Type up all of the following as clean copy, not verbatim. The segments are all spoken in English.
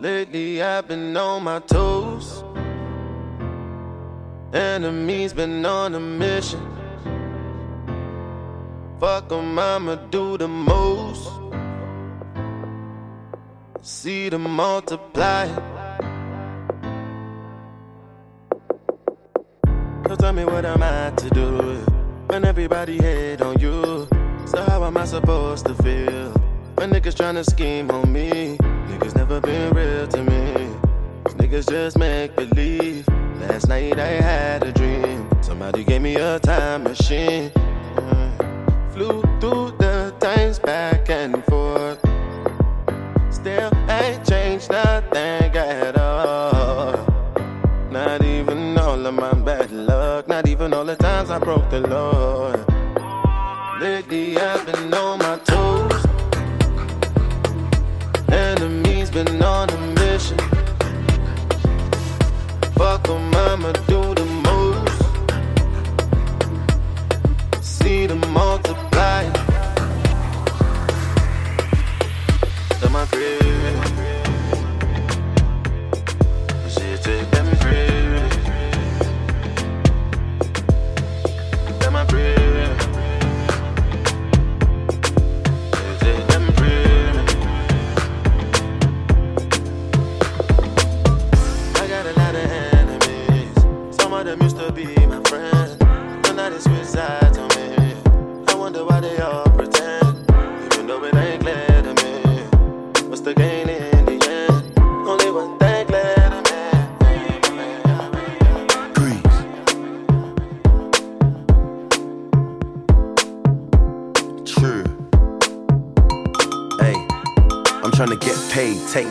Lately I've been on my toes. Enemies been on a mission. Fuck 'em, I'ma do the most. See them multiply. So tell me what am I to do when everybody hate on you? So how am I supposed to feel when niggas tryna scheme on me? Niggas never been real to me. Niggas just make believe. Last night I had a dream. Somebody gave me a time machine. Flew through the times back and forth. Still ain't changed nothing at all. Not even all of my bad luck. Not even all the times I broke the law. Lately I've been on my toes. Enemies been on a mission. Fuck 'em, I'ma do the most. See them multiply. To my crib. She take them crib. To my crib. She take them crib. I got a lot of enemies. Some of them used to be my friends. But now they switch sides on me. I wonder why they all pretend, even though it ain't clear. What's the gain in the end? Only one thing left to me. Grease. True. Hey, I'm trying to get paid, take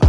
I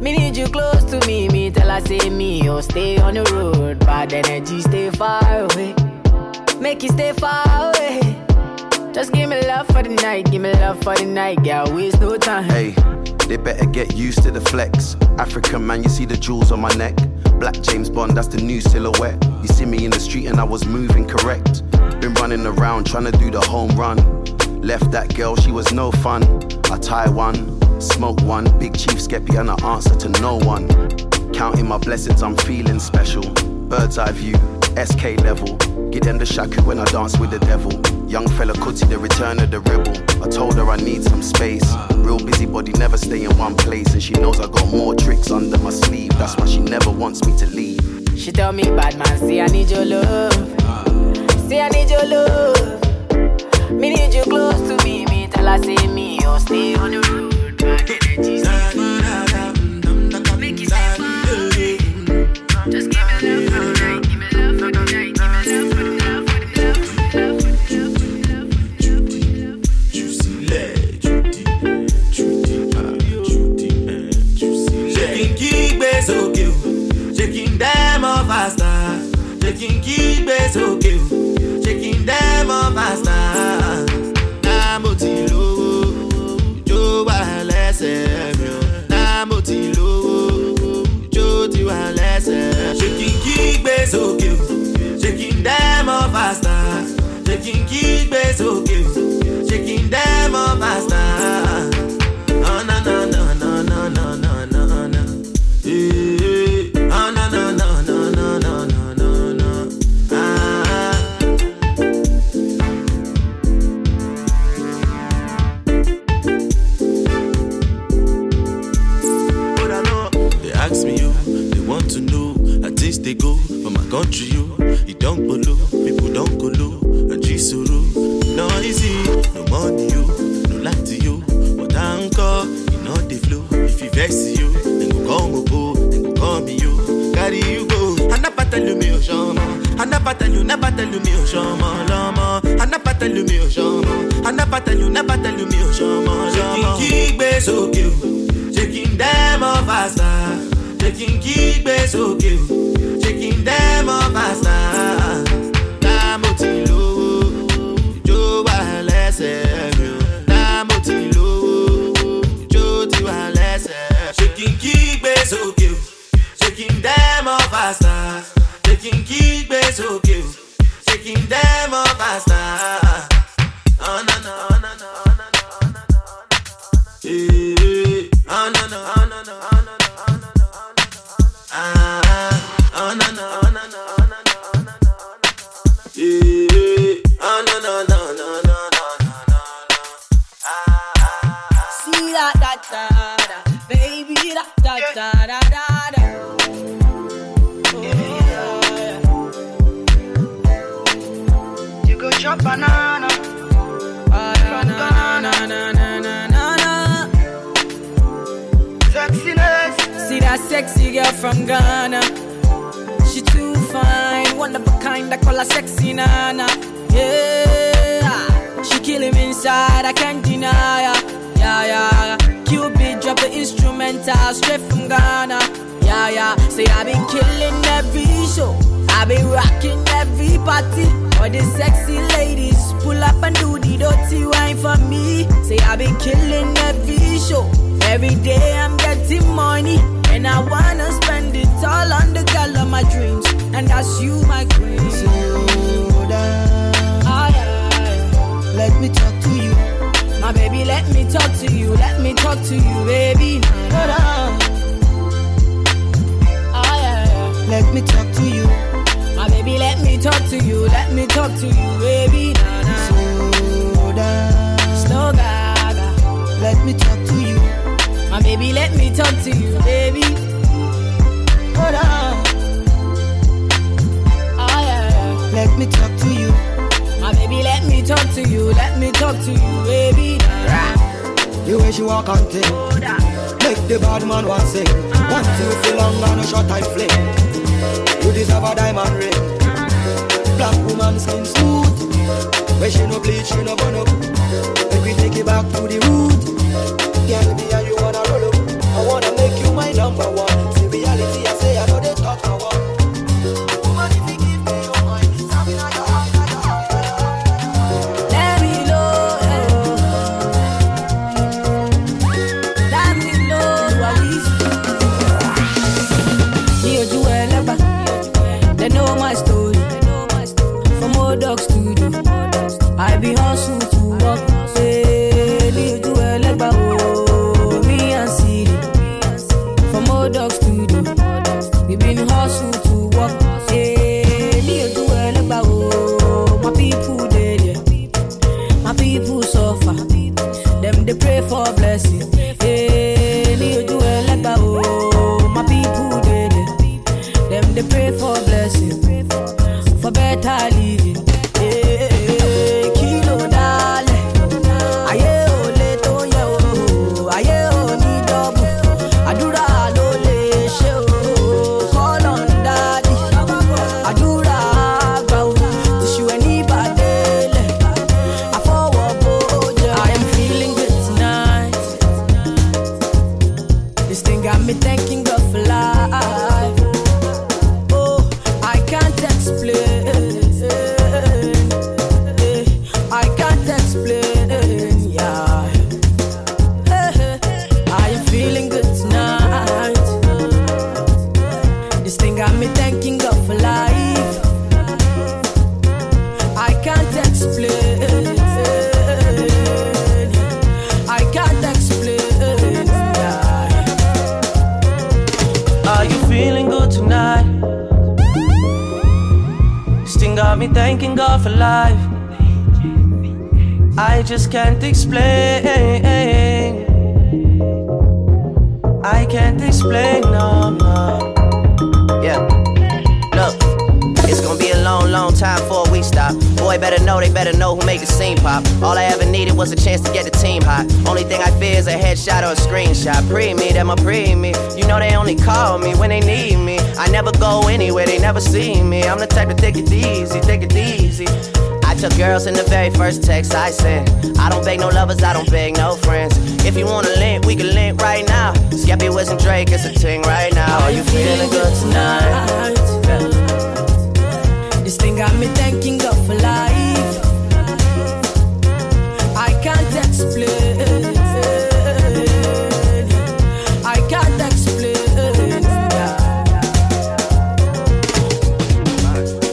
Me need you close to me. Me tell her say me, oh stay on the road. Bad energy stay far away, make you stay far away. Just give me love for the night, give me love for the night, girl, waste no time. Hey, they better get used to the flex. African man, you see the jewels on my neck. Black James Bond, that's the new silhouette. You see me in the street and I was moving correct. Been running around trying to do the home run. Left that girl, she was no fun. I tie one, smoke one. Big Chief Skeppy and I answer to no one. Counting my blessings, I'm feeling special. Bird's eye view, SK level. Get them the shaku when I dance with the devil. Young fella Kuti, the return of the rebel. I told her I need some space. Real busybody, never stay in one place. And she knows I got more tricks under my sleeve. That's why she never wants me to leave. She tell me, bad man, see I need your love. See I need your love. Me need you close to me. Me tell her say me, oh stay on the road. Bad energy stay far. Make it stay far. Just give me love for the night. Taking kids, okay. Taking them off faster. Namotilo, Joe, I less. Namotilo, Joe, I less. Taking kids, okay. Taking them up faster. Shaking kick bass, okay. Shaking them up faster. Oh, no, no, no, no, no, no, no, no, no. Oh, no, no, no, no, no, no, no, no, no. Ah. But I know they ask me, you, they want to know. At least they go for my country, you. It don't go low, people don't go low. And Jisuru, no easy, no money, you, no light to you. But anchor, you know they flow. If you vex you, then go go, then go call me you. Carry you go. Anapatalume Oshama, Anapatalume Oshama, Lama. Anapatalume Oshama, Anapatalume Oshama, Lama. Shaking kick so cute, shaking them off faster. Shaking kick bass okay, shaking them up faster. Damotilo, Joe Walese, Damotilo, Joe Walese. Shaking kick bass okay, shaking them up faster. Shaking kick bass okay, shaking them up faster. Oh no no, oh no no, oh no no, oh no no, oh no no. Oh no no no no no no no no no. Oh no no no no no no no. See that that that, baby that that that that. Oh yeah. You go chop banana. That sexy girl from Ghana, she too fine, one of a kind. I call her sexy Nana. Yeah, she kill him inside. I can't deny her. Yeah, yeah. Cupid drop the instrumental straight from Ghana. Yeah, yeah. Say I been killing every show. I been rocking every party. All the sexy ladies pull up and do the dirty wine for me. Say I been killing every show. Every day I'm getting money. And I wanna spend it all on the girl of my dreams. And that's you, my queen. Slow down. Aye, aye. Let me talk to you. My baby, let me talk to you. Let me talk to you, baby. Slow down. Aye, aye. Let me talk to you. My baby, let me talk to you. Let me talk to you, baby. Nah, nah. Slow down. Slow down. Let me talk to you. My baby, let me talk to you, baby. Hold on. Oh, yeah. Let me talk to you. My baby, let me talk to you. Let me talk to you, baby. The way she walk on thing, make the bad man want sing. Want to feel long and a short time fling. You deserve a diamond ring. Black woman skin smooth. When she no bleach, she no burn up. Make we take it back to the root. Girl, me and you wanna roll up. I wanna make you my number one. See reality, I say I know they talk I want. Woman, if you give me your mind, something like your heart. Let me know what is. You do well, they know my story. From old dog studio, I be hustle to walk. This thing got me thanking God for life. Oh, thanking God for life. I just can't explain. I can't explain, no. Yeah, look. It's gonna be a long, long time before we stop. Boy, better know, they better know who make the scene pop. All I ever needed was a chance to get the team hot. Only thing I fear is a headshot or a screenshot. Pre-me, them a pre-me. You know they only call me when they need me. I never go anywhere, they never see me. I'm the type to take it easy, take it easy. I took girls in the very first text I sent. I don't beg no lovers, I don't beg no friends. If you wanna link, we can link right now. Skeppy, Wiz, and Drake, it's a ting right now. Are you feeling good tonight? This thing got me thanking God for life. I can't explain. I can't explain.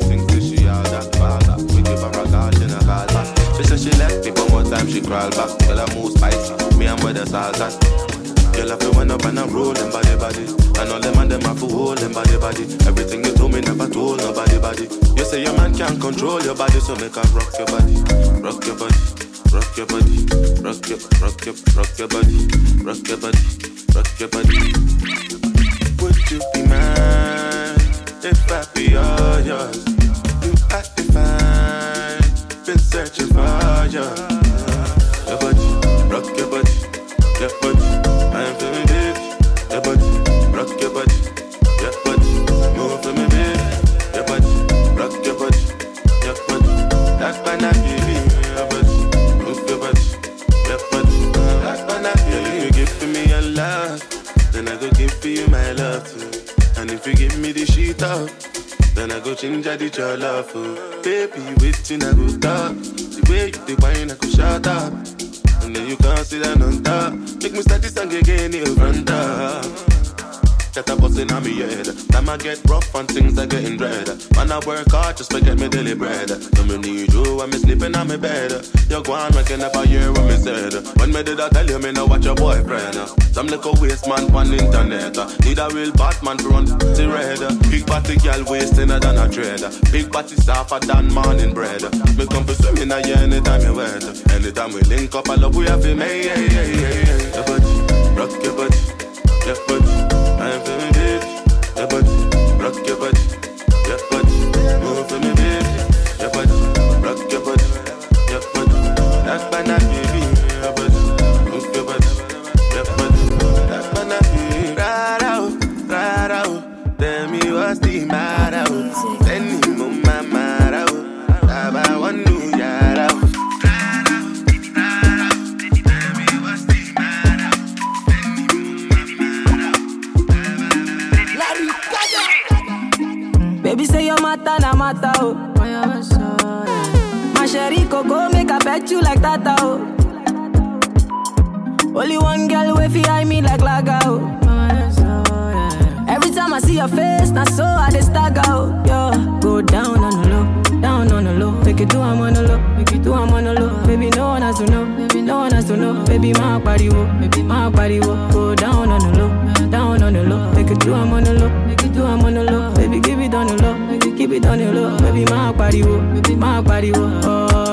Think this she all that father. We give her a call, she not call back. She said she left me, but more time she crawl back. Tell her move spicy, me and brothers all that. Girl, I feel when up and I roll them body. And all them and them I feel hold them body. Everything you do me never told nobody. You say your man can't control your body, so make her rock your body. Rock your body, rock your body. Rock your body. Rock your body, rock your body. Would you be mine if I be all yours? You are divine, been searching for you. Your body, rock your body, your body. I'm for me, baby, your body, rock your body, move for me, baby, your body, rock your body, that's why I believe your body, move your body, that's why I believe. If you give for me your love, then I go give for you my love too. And if you give me the shit up, then I go change out it your love for. Baby, waiting I go talk, the way you whine I go shut up. And then you can't sit down on top. Make me start this song again, you'll run down. Get a bustin' on me head. Time I get rough and things are getting dread. Man, I work hard just to get me daily bread. Don't me need you when me sleeping on me bed. You're gone waking up a year when me said. When me did I tell you me now watch your boyfriend. Some little waste man on the internet. Need a real Batman to run the red. Big body girl wasting her than a dread. Big body suffer than morning bread. Me come for swimming a year anytime you wet. Anytime we link up I love we have him. Hey. Your body, rock your body, your body. I'm for me, baby, your body, rock your body, move for me, baby, your body, rock your body, that's why I baby, your body, move your body, that's why I baby. Right out, tell me what's the matter, tell me what's my matter, I want to do that out. Mata, oh. My sherry coco make a bet you like tata, oh. Only one girl way fi me like laga, oh. Every time I see your face, now so I just stagger, oh. Yo, go down on the low, make it do I'm on the low, make it do I'm on the low. Baby, no one has to know, Baby, my body, oh, go down on the low, make it do I'm on the low, Baby, give it on the low. Keep it on the low, baby, my body, oh,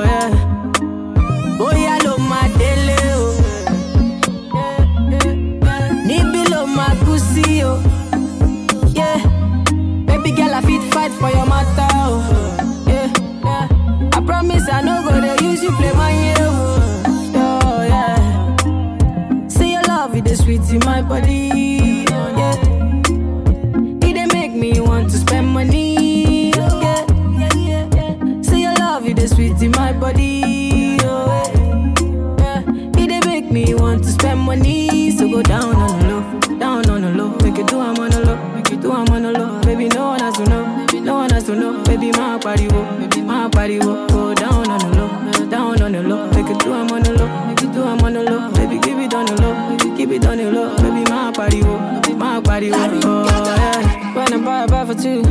yeah. Oh, yeah, love my daily, oh. Need below my pussy, oh. Yeah, baby girl, I fit fight for your matter, oh. Yeah, I promise I no go to use you play my year, oh, yeah. Say your love is the sweet in my body, oh, yeah. It dey make me want to spend money. Sweet in my body, oh, yeah. It dey make me want to spend money, so go down on the low, make it do I'm on the low, Baby, no one has to know, Baby, my body, oh, go down on the low, make it do I'm on the low, Baby, give it on the low, Baby, my body, oh, oh, yeah. When I buy a bar for two,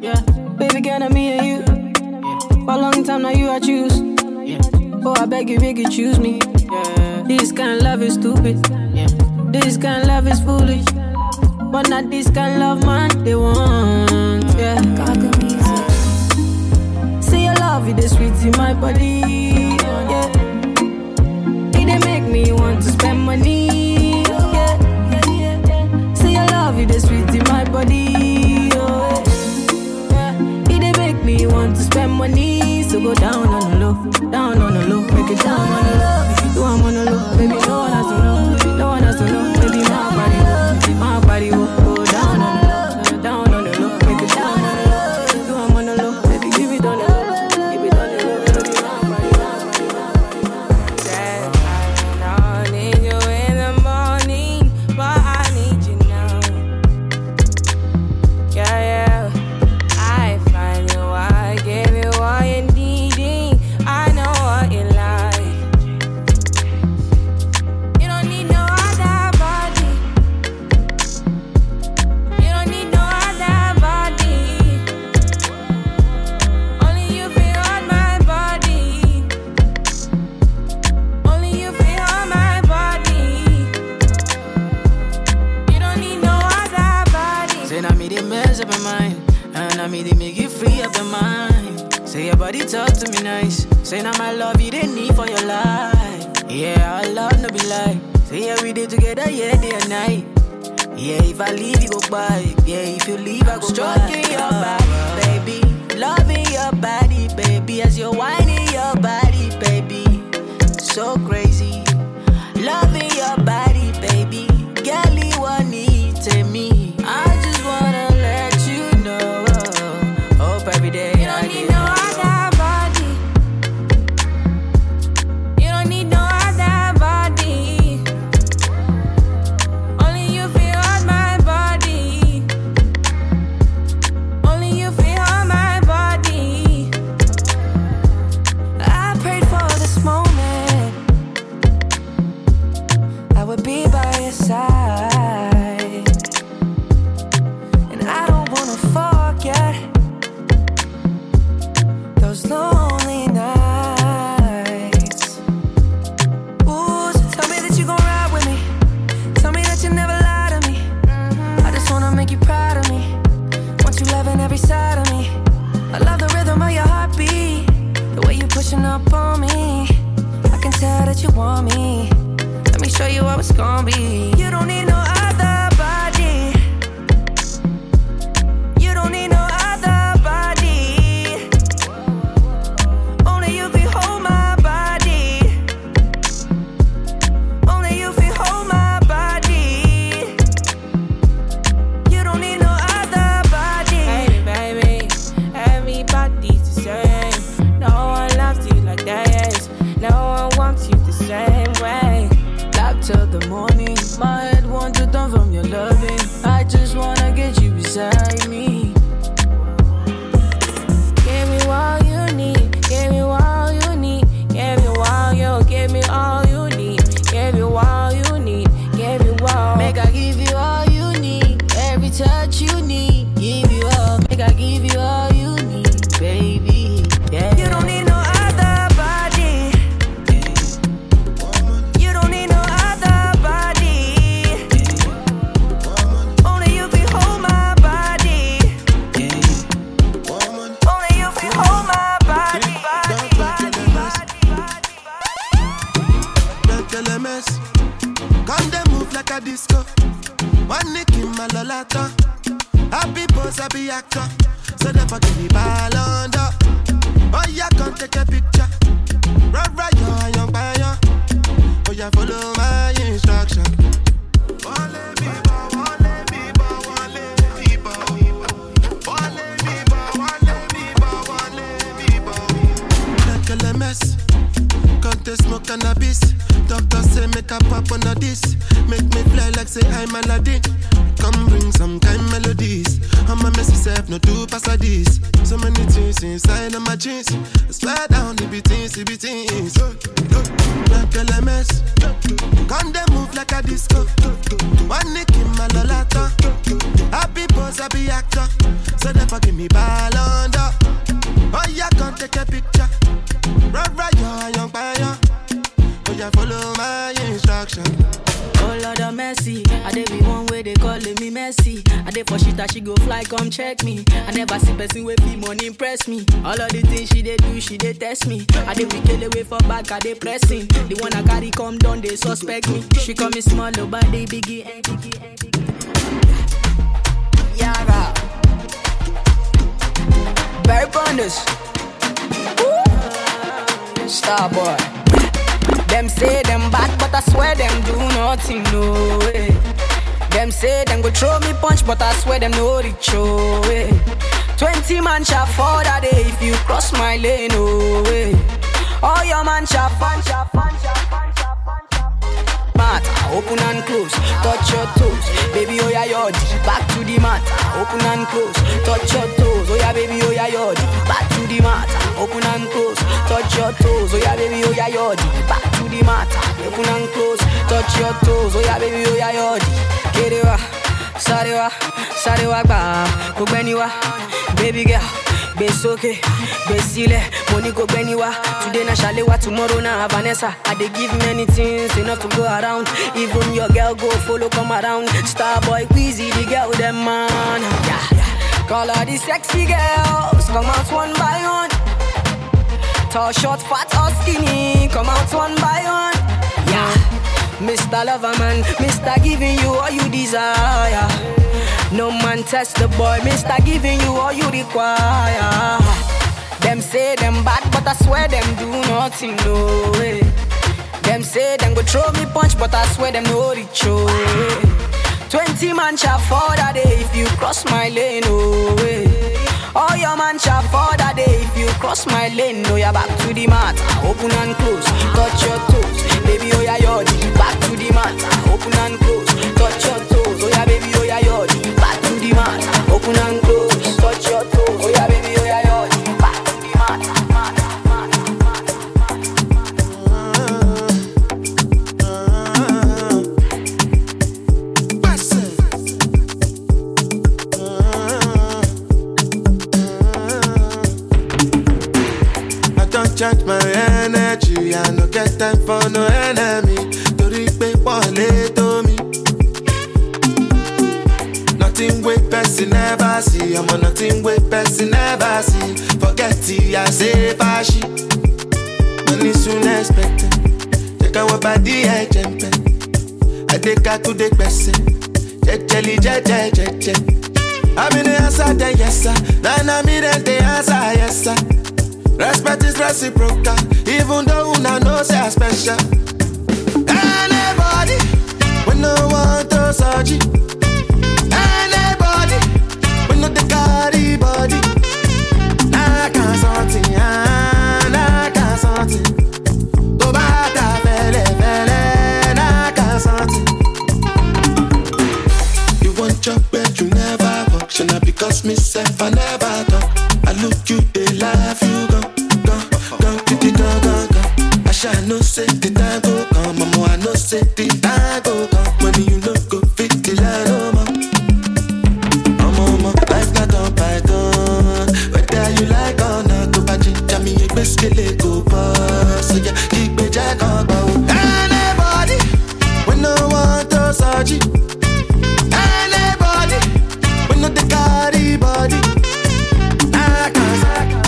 yeah. Baby, girl, I'm me and you. For a long time now you I choose, yeah. Oh, I beg you, choose me, yeah. This kind of love is stupid, yeah. This kind of love is foolish, but not this kind of love man they want, yeah. God, say your love love is the sweet in my body. Yeah. It dey make me want to spend money. Yeah. Say your love is the sweet in my body. Oh, yeah. It dey make me want to spend money. So go down on the low, down on the low, make it down on the low. If you do, I'm on the low, baby. No one has to know, no one has to know, baby. My body will go down on the low. Follow my instruction. brother Messi. I dey be one way they calling me Messi. I dey for shit that she go fly, come check me. I never see person with me money impress me. All of the things she dey do, she dey test me. I dey kill away for back, I dey pressing. The one I carry come down, they suspect me. She call me small, but they biggie. Yara, Barry Ponders, Starboy. Them say them bad, but I swear them do nothing, no way. Them say them go throw me punch, but I swear them no reach, oh way. 20 man shall fall that day if you cross my lane, oh way. All your man shall punch, matter, open and close, touch your toes. Baby, oh yeah, yod, back to the mat. Open and close, touch your toes. Oh yeah, baby, oh yeah, yod, back to the mat. Open and close, touch your toes. Oh yeah, baby, oh yeah, yod, back to the mat. Open and close, touch your toes. Oh yeah, baby, oh yeah, yod. Kerewa, sarewa, sarewa ba, kugbeniwa, baby girl. Besoke, besile, money go beniwa. Today na Shalewa, tomorrow na Vanessa. I dey give many things, enough to go around. Even your girl go follow, come around. Starboy, Queasy, the girl, them man. Yeah. Call all the sexy girls, come out one by one. Tall, short, fat or skinny, come out one by one. Yeah, Mr. Loverman, Mr. giving you all you desire. No man test the boy, Mr. giving you all you require. Them say them bad, but I swear them do nothing, no way. Them say them go throw me punch, but I swear them no reach, oh way. 20 man shall fall that day if you cross my lane, no way. All your man shall fall that day if you cross my lane, no, you're back to the mat. Open and close, touch your toes. Baby, oh yeah, you're back to the mat. Open and close, touch your toes. Oh yeah, baby, oh yeah, you're open and close, touch your toes. Oh yeah, baby, oh yeah, yo. Back to the mat, mat, mat, mat. I don't change my energy. I no get time for no enemy. To repay for little me. Nothing with person never see. I'm on nothing with person never see. Forget it, I say fashi. Money soon expected. Check out what body I jump in. I take out to the person. Check, jelly, check, check, check, check. I'm in the answer, then yes sir. Then I'm in the answer, yes sir. Respect is reciprocal. Even though I know say I special. Anybody, when no one to search you. Body. I can't something, I can't something. To bata bele bele, I can't something. You want your bed, you never walk. Shana because myself I never talk. I look you, they laugh you go, go. I shall no say the time go come, mama I no say the time go come. Money you no go fit the line no more. Skele go pass, yeah. Kick me jack on bow. Anybody, we no want to search. Anybody, we no the carry body. I can't.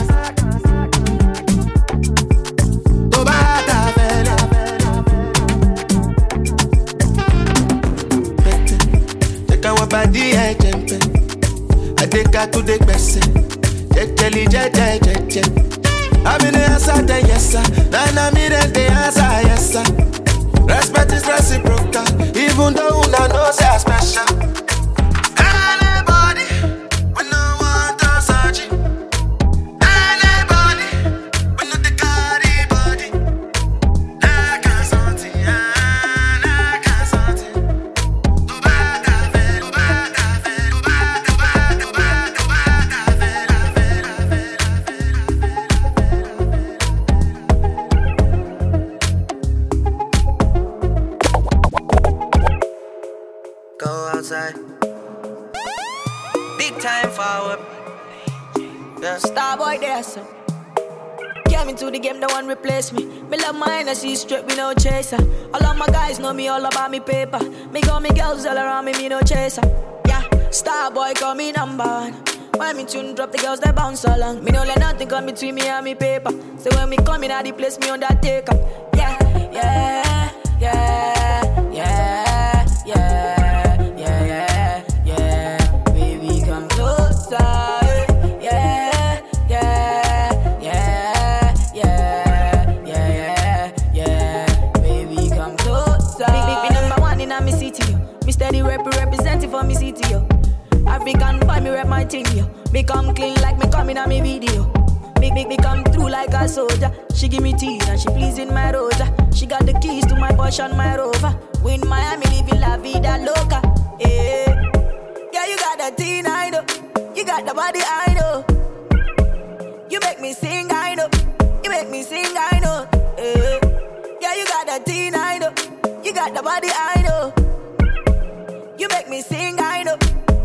To bata bella. Take our body, I jump. I take her to the best. Check. I'm in the answer, then yes sir. Then I'm in the answer, yes sir. Respect is reciprocal. Even though I know say I'm special. Anybody, we no want to search. Anybody, we no the carry body. I can't something, I can't something. Big time forward. Yeah. Starboy there, sir. Girl, time into the game, no one replace me. Me love my energy, straight, me no chaser. All of my guys know me, all about me paper. Me got me girls all around me, me no chaser. Yeah, star boy call me number one. When me tune drop, the girls they bounce along. Me no let nothing come between me and me paper. So when me come in, I place me on that take up. Yeah, yeah, yeah, yeah, yeah, yeah, yeah, yeah. Baby, come closer. Yeah, yeah, yeah, yeah, yeah, yeah, yeah. Baby, come closer. Be number one in my city. Me steady representing for me city, yo. African boy, me rep my thing, yo. Become clean like me coming on me video. Me come through like a soldier. She give me tea and she pleasing my rosa. She got the keys to my Porsche and my Rover. Win Miami, living la vida loca. Yeah, yeah, you got the teen, I know. You got the body, I know. You make me sing, I know. You make me sing, I know. Yeah, yeah, you got the teen, I know. You got the body, I know. You make me sing, I know.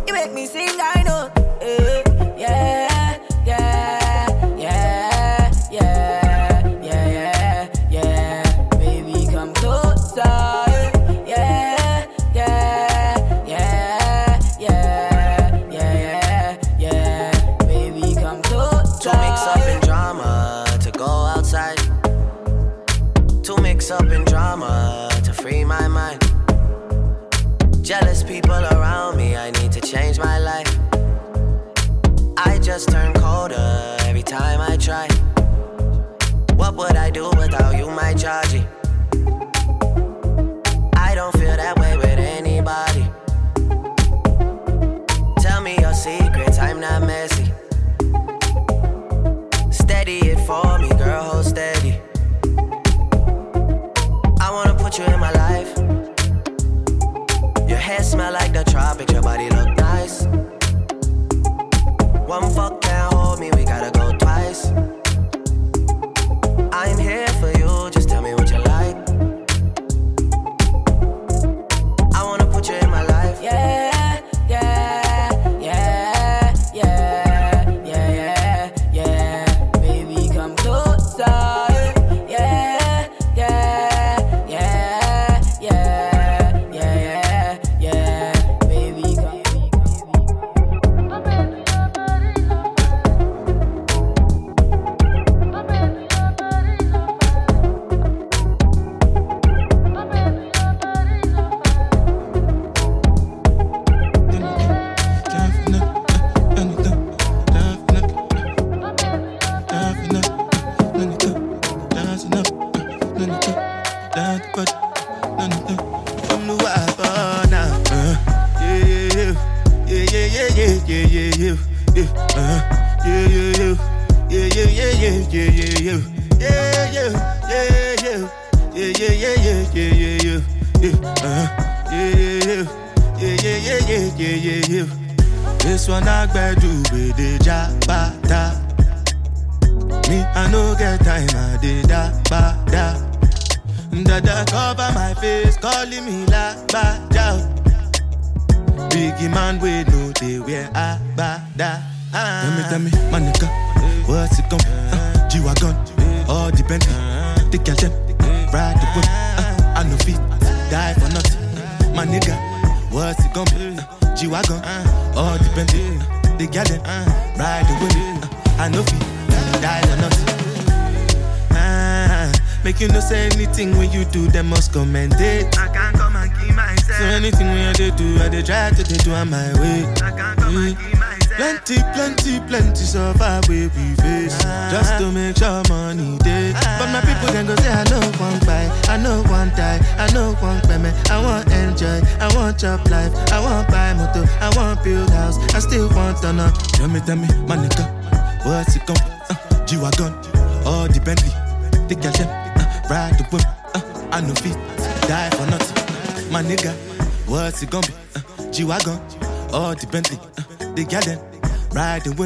You make me sing, I know. Yeah, yeah, yeah, yeah, yeah, yeah, yeah. Baby, come closer. Yeah, yeah, yeah, yeah, yeah, yeah, yeah. Baby, come closer. To mix up in drama, to go outside. To mix up in drama, to free my mind. Jealous people around me, I need to change my life. I just turn colder every time I try. What would I do without you, my Georgie? I don't feel that way with anybody. Tell me your secrets, I'm not messy. Steady it for me, girl, hold steady. I wanna put you in my life. Your hair smell like the tropics, your body look nice. One fuck can't hold me, we gotta go twice. I'm here for you, just tell me what you like. I wanna put you in my life. Yeah, yeah, yeah, yeah, yeah, yeah, yeah. Baby, come closer. G-Wagon, all the Bentley, they got them, riding with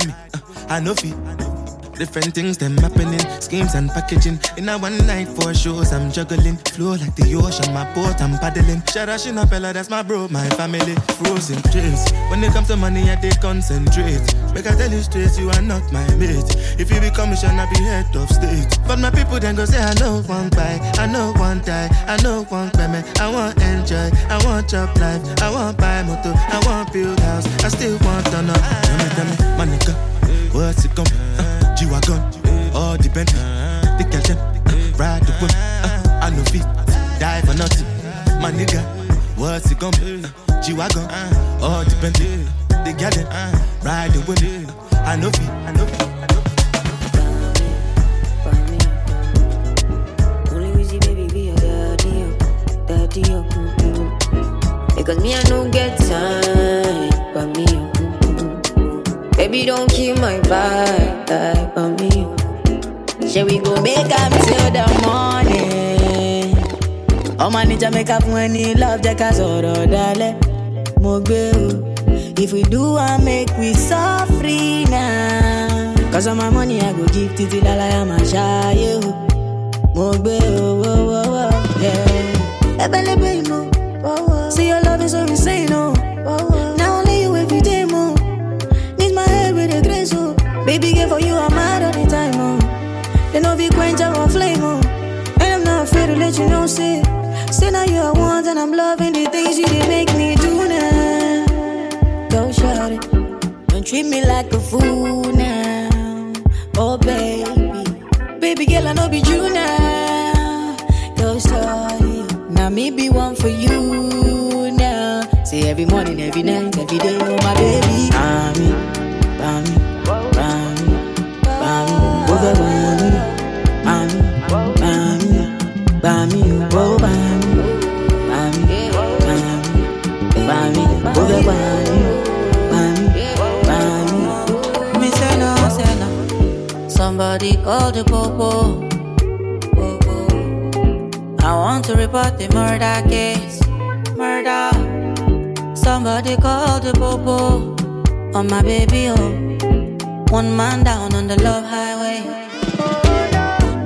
me, I know feet. Different things, them happening. Schemes and packaging. In a one night, four shows, I'm juggling. Flow like the ocean, my boat, I'm paddling. Sharashin Appella, that's my bro, my family. Frozen trains. When it comes to money, I take concentrate. Make I tell you straight, you are not my mate. If you become a shall not be head of state. But my people then go say, I know one buy, I know one die, I know one payment. I want enjoy, I want job life, I want buy motor, I want build house, I still want to know. Tell me, my nigga, what's it come? G-Wagon, all the Bentley, the Kelton, ride the whip, I know feet, die for nothing. My nigga, what's it come? G-Wagon, all the Bentley, the Kelton, ride the whip, I know feet, I know feet. Because me, I don't get time for me. Baby, don't kill my vibe for me. Shall we go make up till the morning? Oh, my ninja make up when he love the casoro, dale. Mogbe, if we do, I make we suffering now. Cause all my money, I go give to the lala, my child. Mogbe, oh, yeah. See your love is all we say no. Now only you every day more. Need my head with a grace oh. Baby girl for you I'm mad all the time oh. They know if you quench our flame oh. And I'm not afraid to let you know say. Say now you are one and I'm loving the things you did make me do now. Don't shout it. Don't treat me like a fool now. Oh baby. Baby girl I know be you now. Don't shout it. Now me be one for you now. Say every morning, every night, every day, oh my baby. Bami, bami, bami, bami, over bami, bami, bami, bami, over bami, bami, bami, bami, over bami, bami, bami. Me say no, say no. Somebody call the popo. I want to report the murder case, murder. Somebody call the popo on my baby, oh. One man down on the love highway.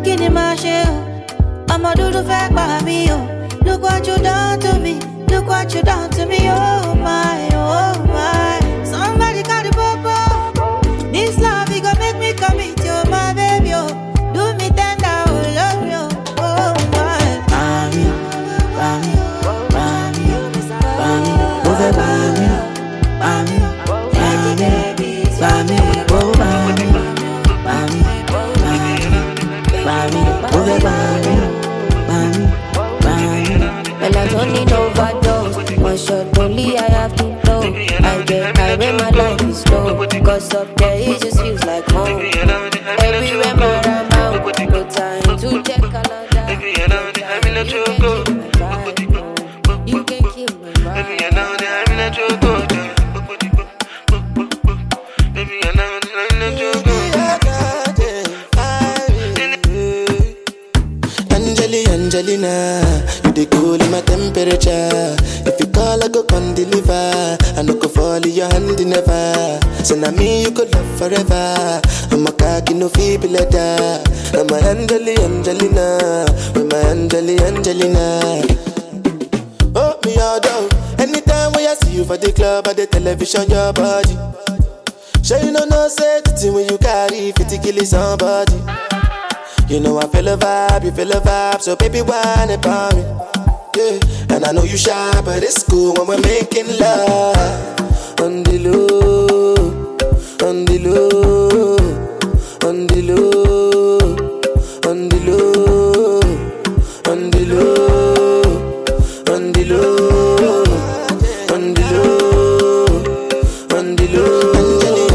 Give me my shell, I'ma do the fact by me, oh. Look what you done to me, look what you done to me, oh my, oh my. Somebody call the popo, this love it gon' make me commit, oh my baby, oh. Well, I don't need overdose. One shot only, I have to blow. I when my life is slow. Cause up there, it just feels like home. Everywhere my I'm out. No time to check all of that. You can't keep me right. Angelina, you dey cool in my temperature. If you call, I go come deliver. I no go fall in your hand never. So now me you could love forever. I'm a cocky no feeble letter. I'm a Angelina, with my Angelina. Oh me all down. Anytime when I see you for the club or the television, your body. Sure you know no certainty when you carry 50 kilos somebody. You know I feel a vibe, you feel a vibe, so baby whine about me, yeah. And I know you shy, but it's cool when we're making love. On the low.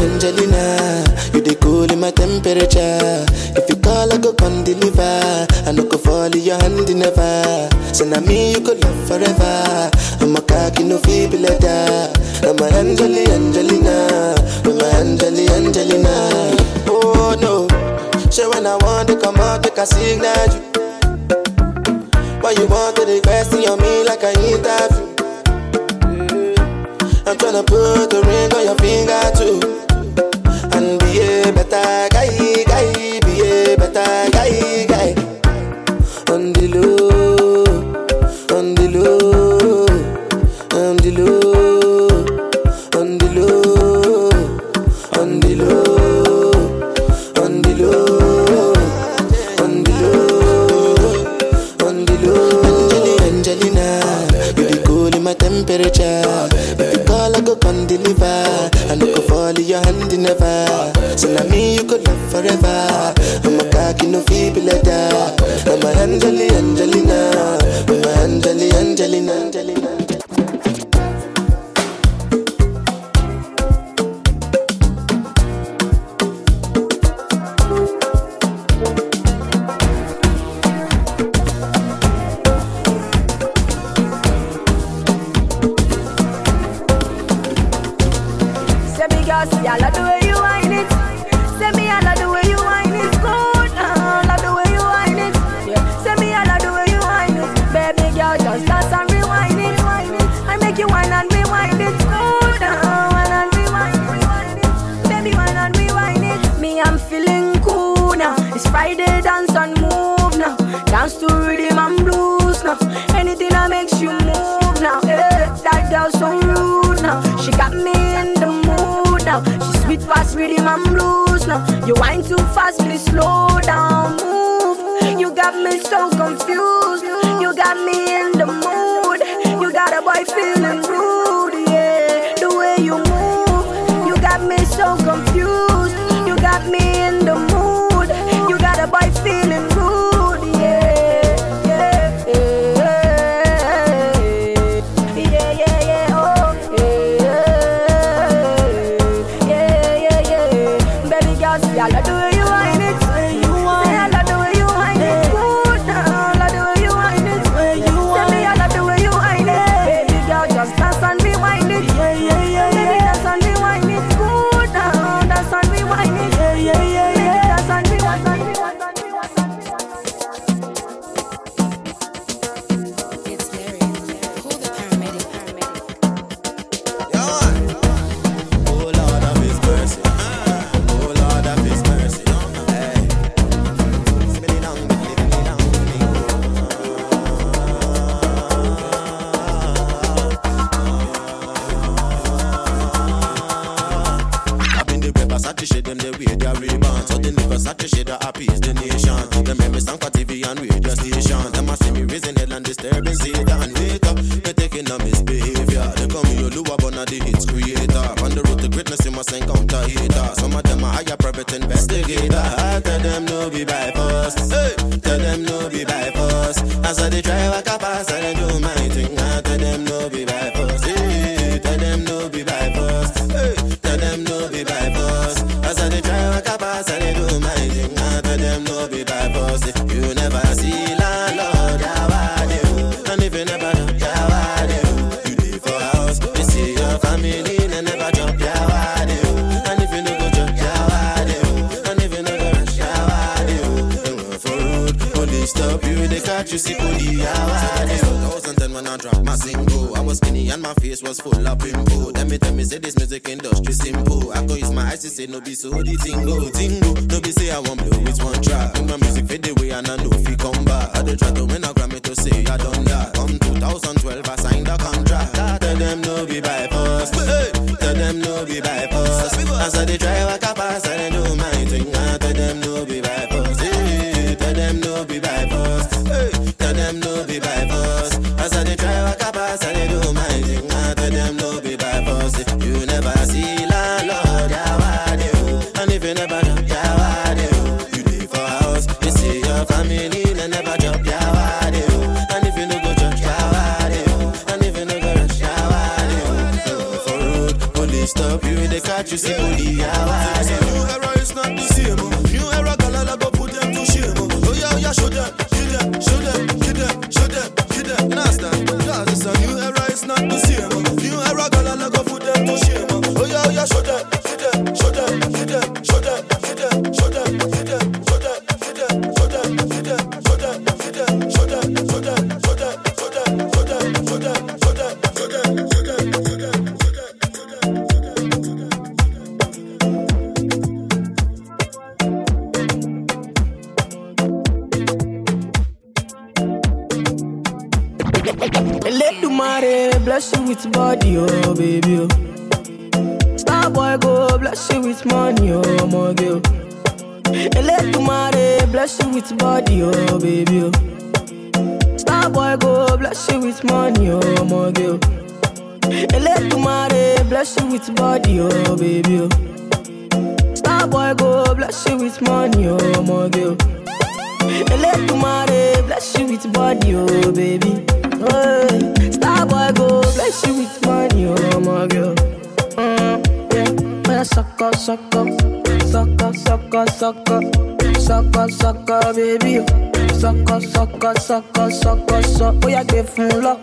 Angelina, you dey cool in my temperature. If you call, I go come deliver. I no go fall in your hand never. So now me, you could love forever. I'm a cocky, no feeble letter. I'm a Angelina. I'm a Angelina. Oh no, so when I want to come out, make a signal you. Why you want to request on me like I interview? I'm tryna put a ring on your finger too, and be a better guy. with body, oh baby, oh. Star boy go bless you with money, oh my girl. Eletumare bless you with body, oh baby, oh. Star boy go bless you with money, oh my girl. Eletumare bless you with body, oh baby, oh. Star boy go bless you with money, oh my girl. Eletumare bless you with body, oh baby. Hey, star boy go bless you with money, oh my girl. Yeah, sucker, sucker, sucker, sucker, sucker, sucker, sucker, baby. Sucker, sucker, sucker, sucker, sucker. Oh yeah, give him luck,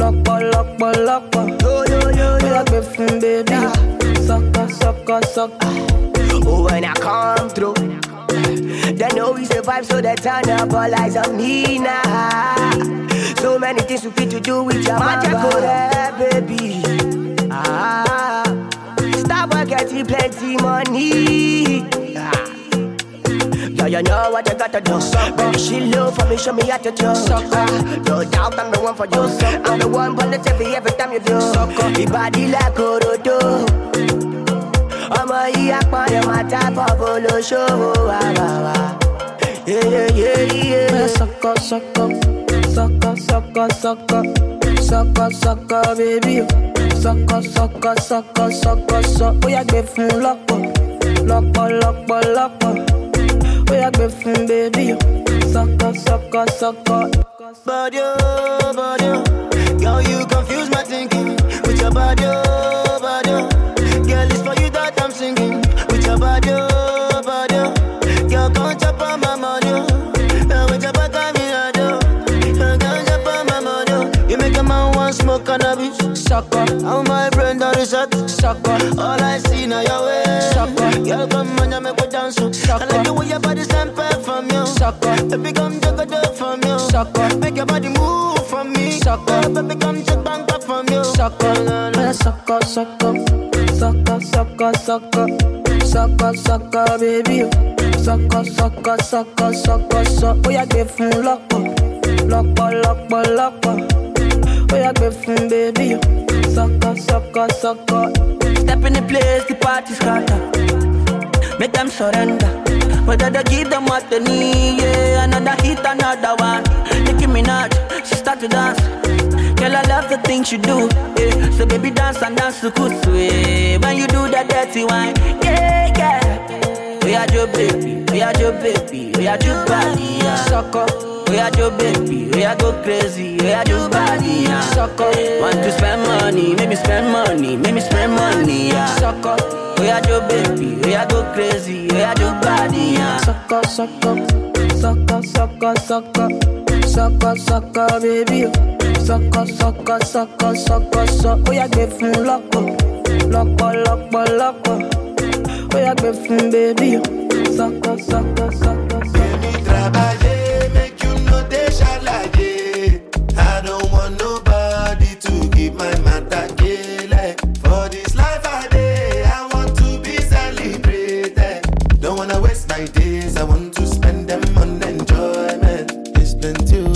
luck, luck, luck. Yo yo yo, yeah, give him baby. Sucker, sucker, sucker. Oh, when I come through. They know we survive, so they turn up all eyes on me now. So many things you fit to do with your mama, baby. Ah, Starboy getting plenty money. Ah. Yeah, you know what I gotta do. Baby, she love for me, show me how to do. No doubt I'm the one for you. I'm the one for the TV every time you do. Your body like Orodo. I'm a yakman, my type of polo show. Yeah, yeah, yeah. Sucker, sucker, sucker, sucker, sucker, sucker, sucker, baby. Sucker, sucker, sucker, sucker, sucker. We are giving luck, luck, luck, luck. We are giving baby. Sucker, sucker, sucker. Body, body, girl, you confuse my thinking with your body, body. Girl, it's for you that I'm singing. With your body, body. Girl, come chop on my mojo. With your back on me, I do. Girl, come chop on my mojo. You make a man want smoke cannabis. Sucker, all my friends are shot. Sucker, all I see now your way. Sucker, girl, come on, you make me dance. Sucker, I like the way your body stand back from you. Sucker, baby, come take a dip from you. Sucker, make your body move from me. Sucker, baby, come take bang back from you. Sucker, na na, sucker, sucker. Sucker, sucker, sucker, sucker, sucker, baby. Sucker, sucker, sucker, sucker, sucker. We are giving luck, luck, luck, luck. We are giving baby. Sucker, sucker, sucker. Step in the place, the party's hotter. Make them surrender. Whether they give them what they need, yeah. Another hit, another one. Nicki Minaj, she start to dance. Girl, I love the things you do, eh. So baby, dance and dance to kusu, eh. When you do that dirty wine, yeah, yeah. We are your baby, we are your baby, we are your body, yeah. Sucker, we are your baby, we are go crazy, we are your body, yeah. Sucker, want to spend money, make me spend money, make me spend money, yeah. Sucker, we are your baby, we are go crazy, we are your body, yeah. Sucker, sucker, sucker, sucker, sucker, sucker, sucker, baby. Sucker, sucker, sucker, sucker, sucker. We are giving luck, luck, luck, luck. We are giving baby. Sucker, sucker, sucker, sucker. Baby, travailler, make you know they shall like it. I don't want nobody to give my man that gay life. For this life I day, I want to be celebrated. Don't wanna waste my days, I want to spend them on enjoyment. It's plenty of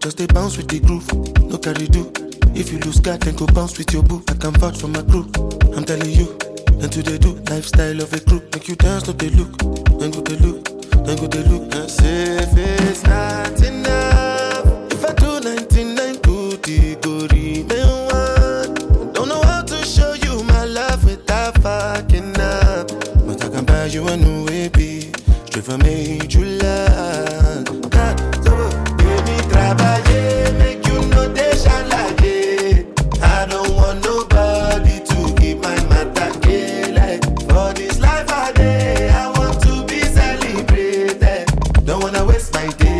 just they bounce with the groove, no carry do. If you lose God, then go bounce with your boo. I can vouch for my crew, I'm telling you. And today do, lifestyle of a crew. Make you dance, not they look, then go they look, then go they look. I say if it's not enough, if I do 99 good, it go remain one. Don't know how to show you my love without fucking up. But I can buy you a new baby, straight from me, you love. Make you know they shine like it. I don't want nobody to give my matter like. For this life I day, I want to be celebrated. Don't wanna waste my day.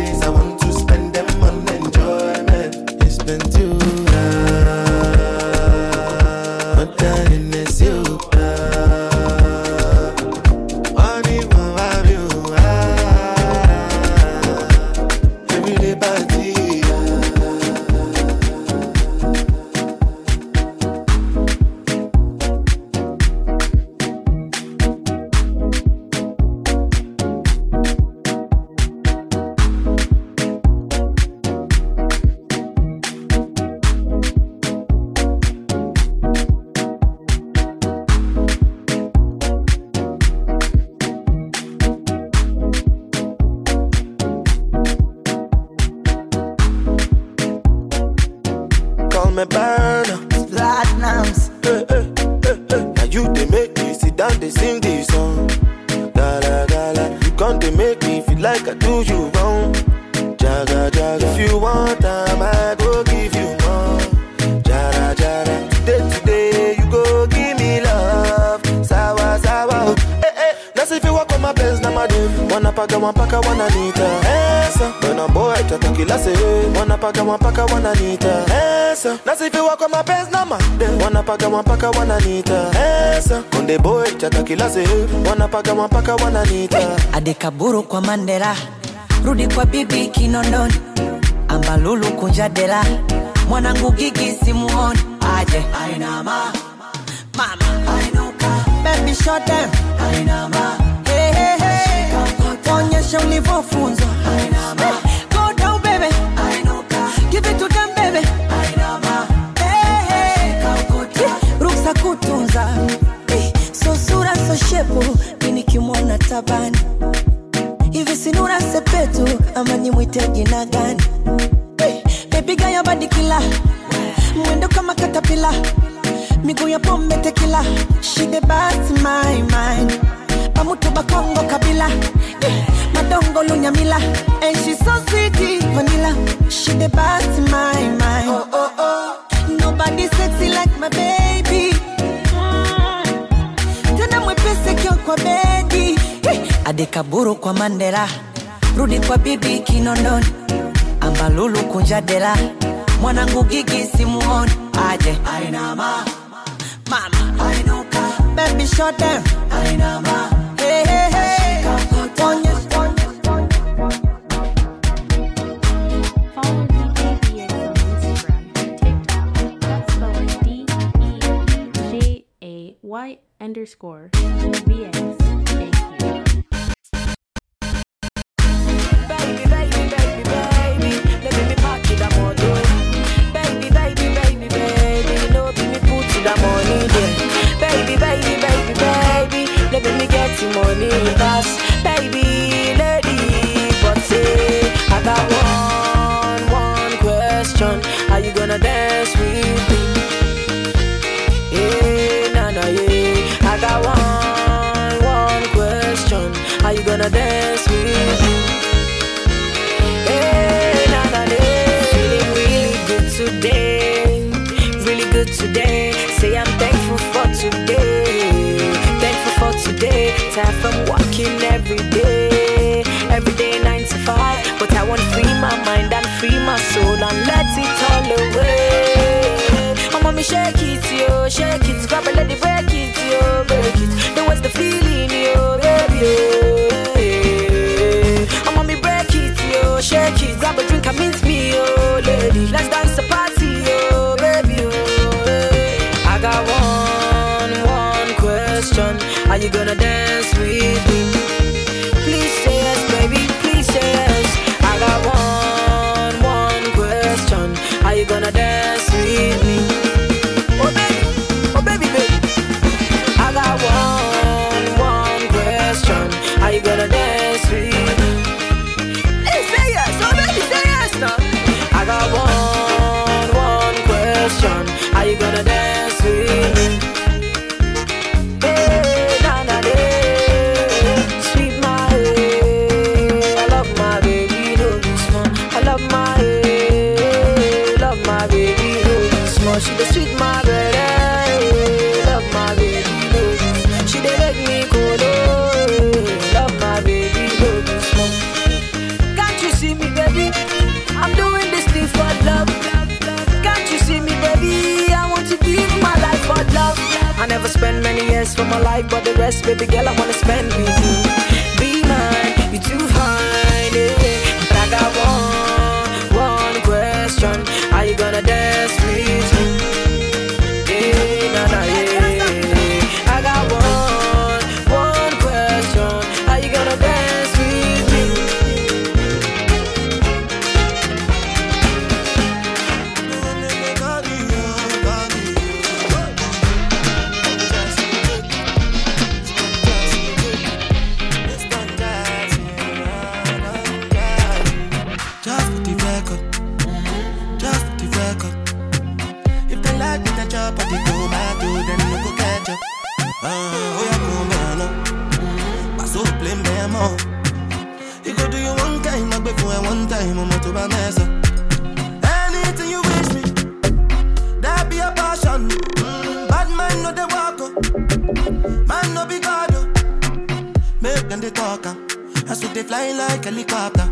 Adekaburu kwa Mandela, rudi kwa bibi Kinondoni, ambalulu kunjadela, mwanangu Gigi simuoni. Aje Ainama, mama Ainuka, baby shot them Ainama, hey hey hey, onyesha ulivofunzo Ainama, go down baby Ainuka, give it to them baby Ainama, hey hey, ruksa kutunza, so sura so shepu. Kimona tabani hivi sinura sepetu ama ni mwite jina gani? Mepiga ya badikila mwendo kama katapila miguu ya pombe tekila she the best my mind pamuto bakongo kabila madongo lunyamila and she's so sweet vanilla she the best my mind oh oh oh nobody sexy like my baby tena mwepese kio kwa baby. Adekaburu kwa Mandela, rudi kwa bibi Kinondoni, ambalulu kunjadela, mwanangu Gigi simuoni. Aje Ainama, mama Ainuka, baby shot them Ainama, hey hey hey, onyesha. Follow DeejayVx. Let me get the money fast, baby, lady. But say, I got one question. Are you gonna dance with me? Yeah, nah, yeah. I got one question. Are you gonna dance with me? Yeah, nah, yeah. Feeling really good today, really good today. Say I'm thankful for today. For today, time from working every day 9 to 5. But I want to free my mind and free my soul and let it all away. My mommy shake it, yo, shake it, grab it, let it break it, yo, break it. Then what's the feeling, yo, baby? My mommy break it, yo, shake it, grab a drink and mince me, yo, lady. Let's dance a party, yo, baby. Yo. I got one question. Are you gonna dance with me? Please say yes, baby, please say yes. I got one question. Are you gonna dance with me? Oh baby, baby. I got one question. Are you gonna dance with me? Hey, say yes, oh baby, say yes now. I got one question. Are you gonna dance with me? Spend many years for my life, but the rest, baby girl, I wanna spend with you. Be mine, you're too fine, yeah. But I got to Vanessa. Anything you wish me, that be a passion. Bad man no dey walk up, man no be God. Make them dey talk up, as we dey fly like helicopter.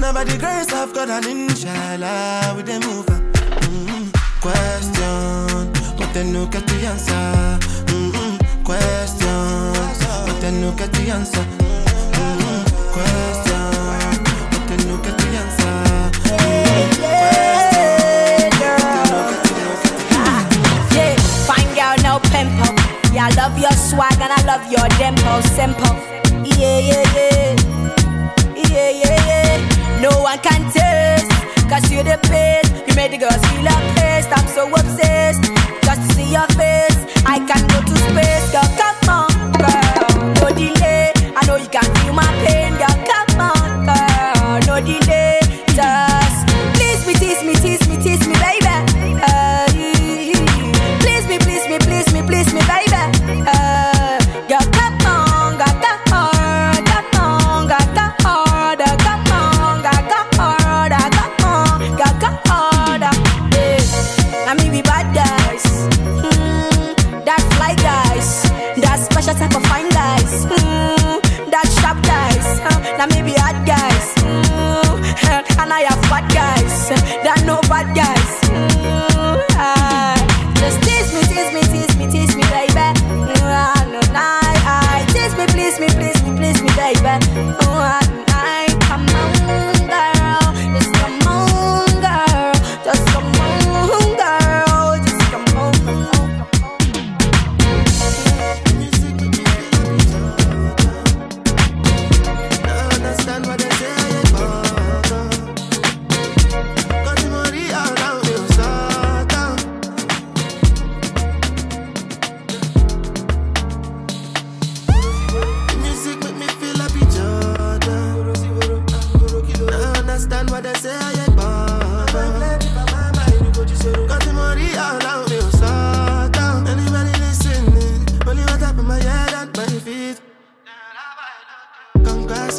Now by the grace of God and inshallah we dey move on. Question, but they no get the answer. Question, but they no get the answer. Question, but they no get the answer. Yeah, fine girl, no pimple. Yeah, I love your swag and I love your tempo, simple. Yeah, yeah, yeah, yeah, yeah, yeah. No one can taste, 'cause you're the best. You made the girls feel obsessed. I'm so obsessed, just to see your face. I can't go to space, girl. Come on, girl, no delay. I know you can feel my pain, girl. Come on, girl, no delay. Just please me, tease me, tease me, tease me, baby. Please me, please me, please me, please me, baby. Girl, come on, girl, come on, come on, girl, come on, come on, girl, come on, come on, girl, come on. I mean we bad guys, that fly guys, that special type of fine guys. That sharp guys, that maybe hot guys. And I have bad guys, that no bad guys. Just tease me, tease me, tease me, tease me, baby. No, I tease me, please me, please me, please me, baby. Come on, girl, just come on, girl, just come on, girl, just come on, come on, come on. Understand what they say about got money around you, Satan. Music make me feel like Jordan. Understand what they say about got money around you, Satan. Anybody listening? Only what up in my head and my feet. Congrats,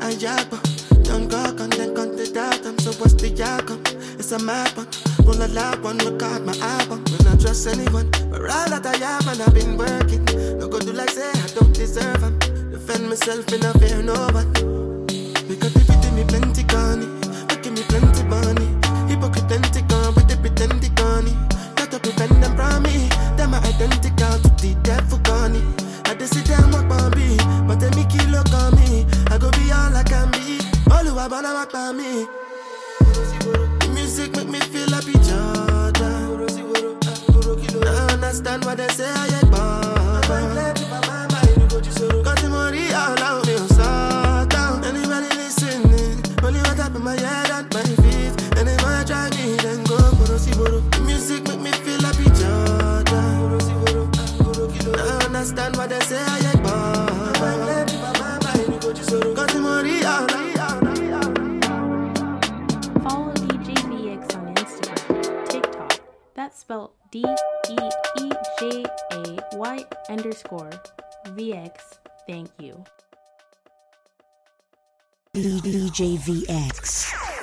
Ayaba, don't go on the dot. I'm so what's the outcome? It's a map on, all I love one, look out my album. Will not trust anyone, but all that I have and I've been working. No go do like say I don't deserve them. Defend myself and I fear no one. Because if you do me plenty gunny, making me plenty bunny. Hypocrite plenty gun with the pretend gunny. Gotta prevent them from me, they're my identical to the devil gunny. I just sit down walk by me, but they make you look on me. I go be all I can be, all who I wanna walk by me. Music make me feel like Jordan. I understand what they say, I bought. Got the money all out, me Satan. Anybody listening? Only what up in my head and my feet. And if I try me, then go. Music make me feel like Jordan. I understand what they say, I bought. Got the money all out. Follow Deejay_Vx on Instagram, TikTok. That's spelled DEEJAY_VX. Thank you. DEJAY_VX.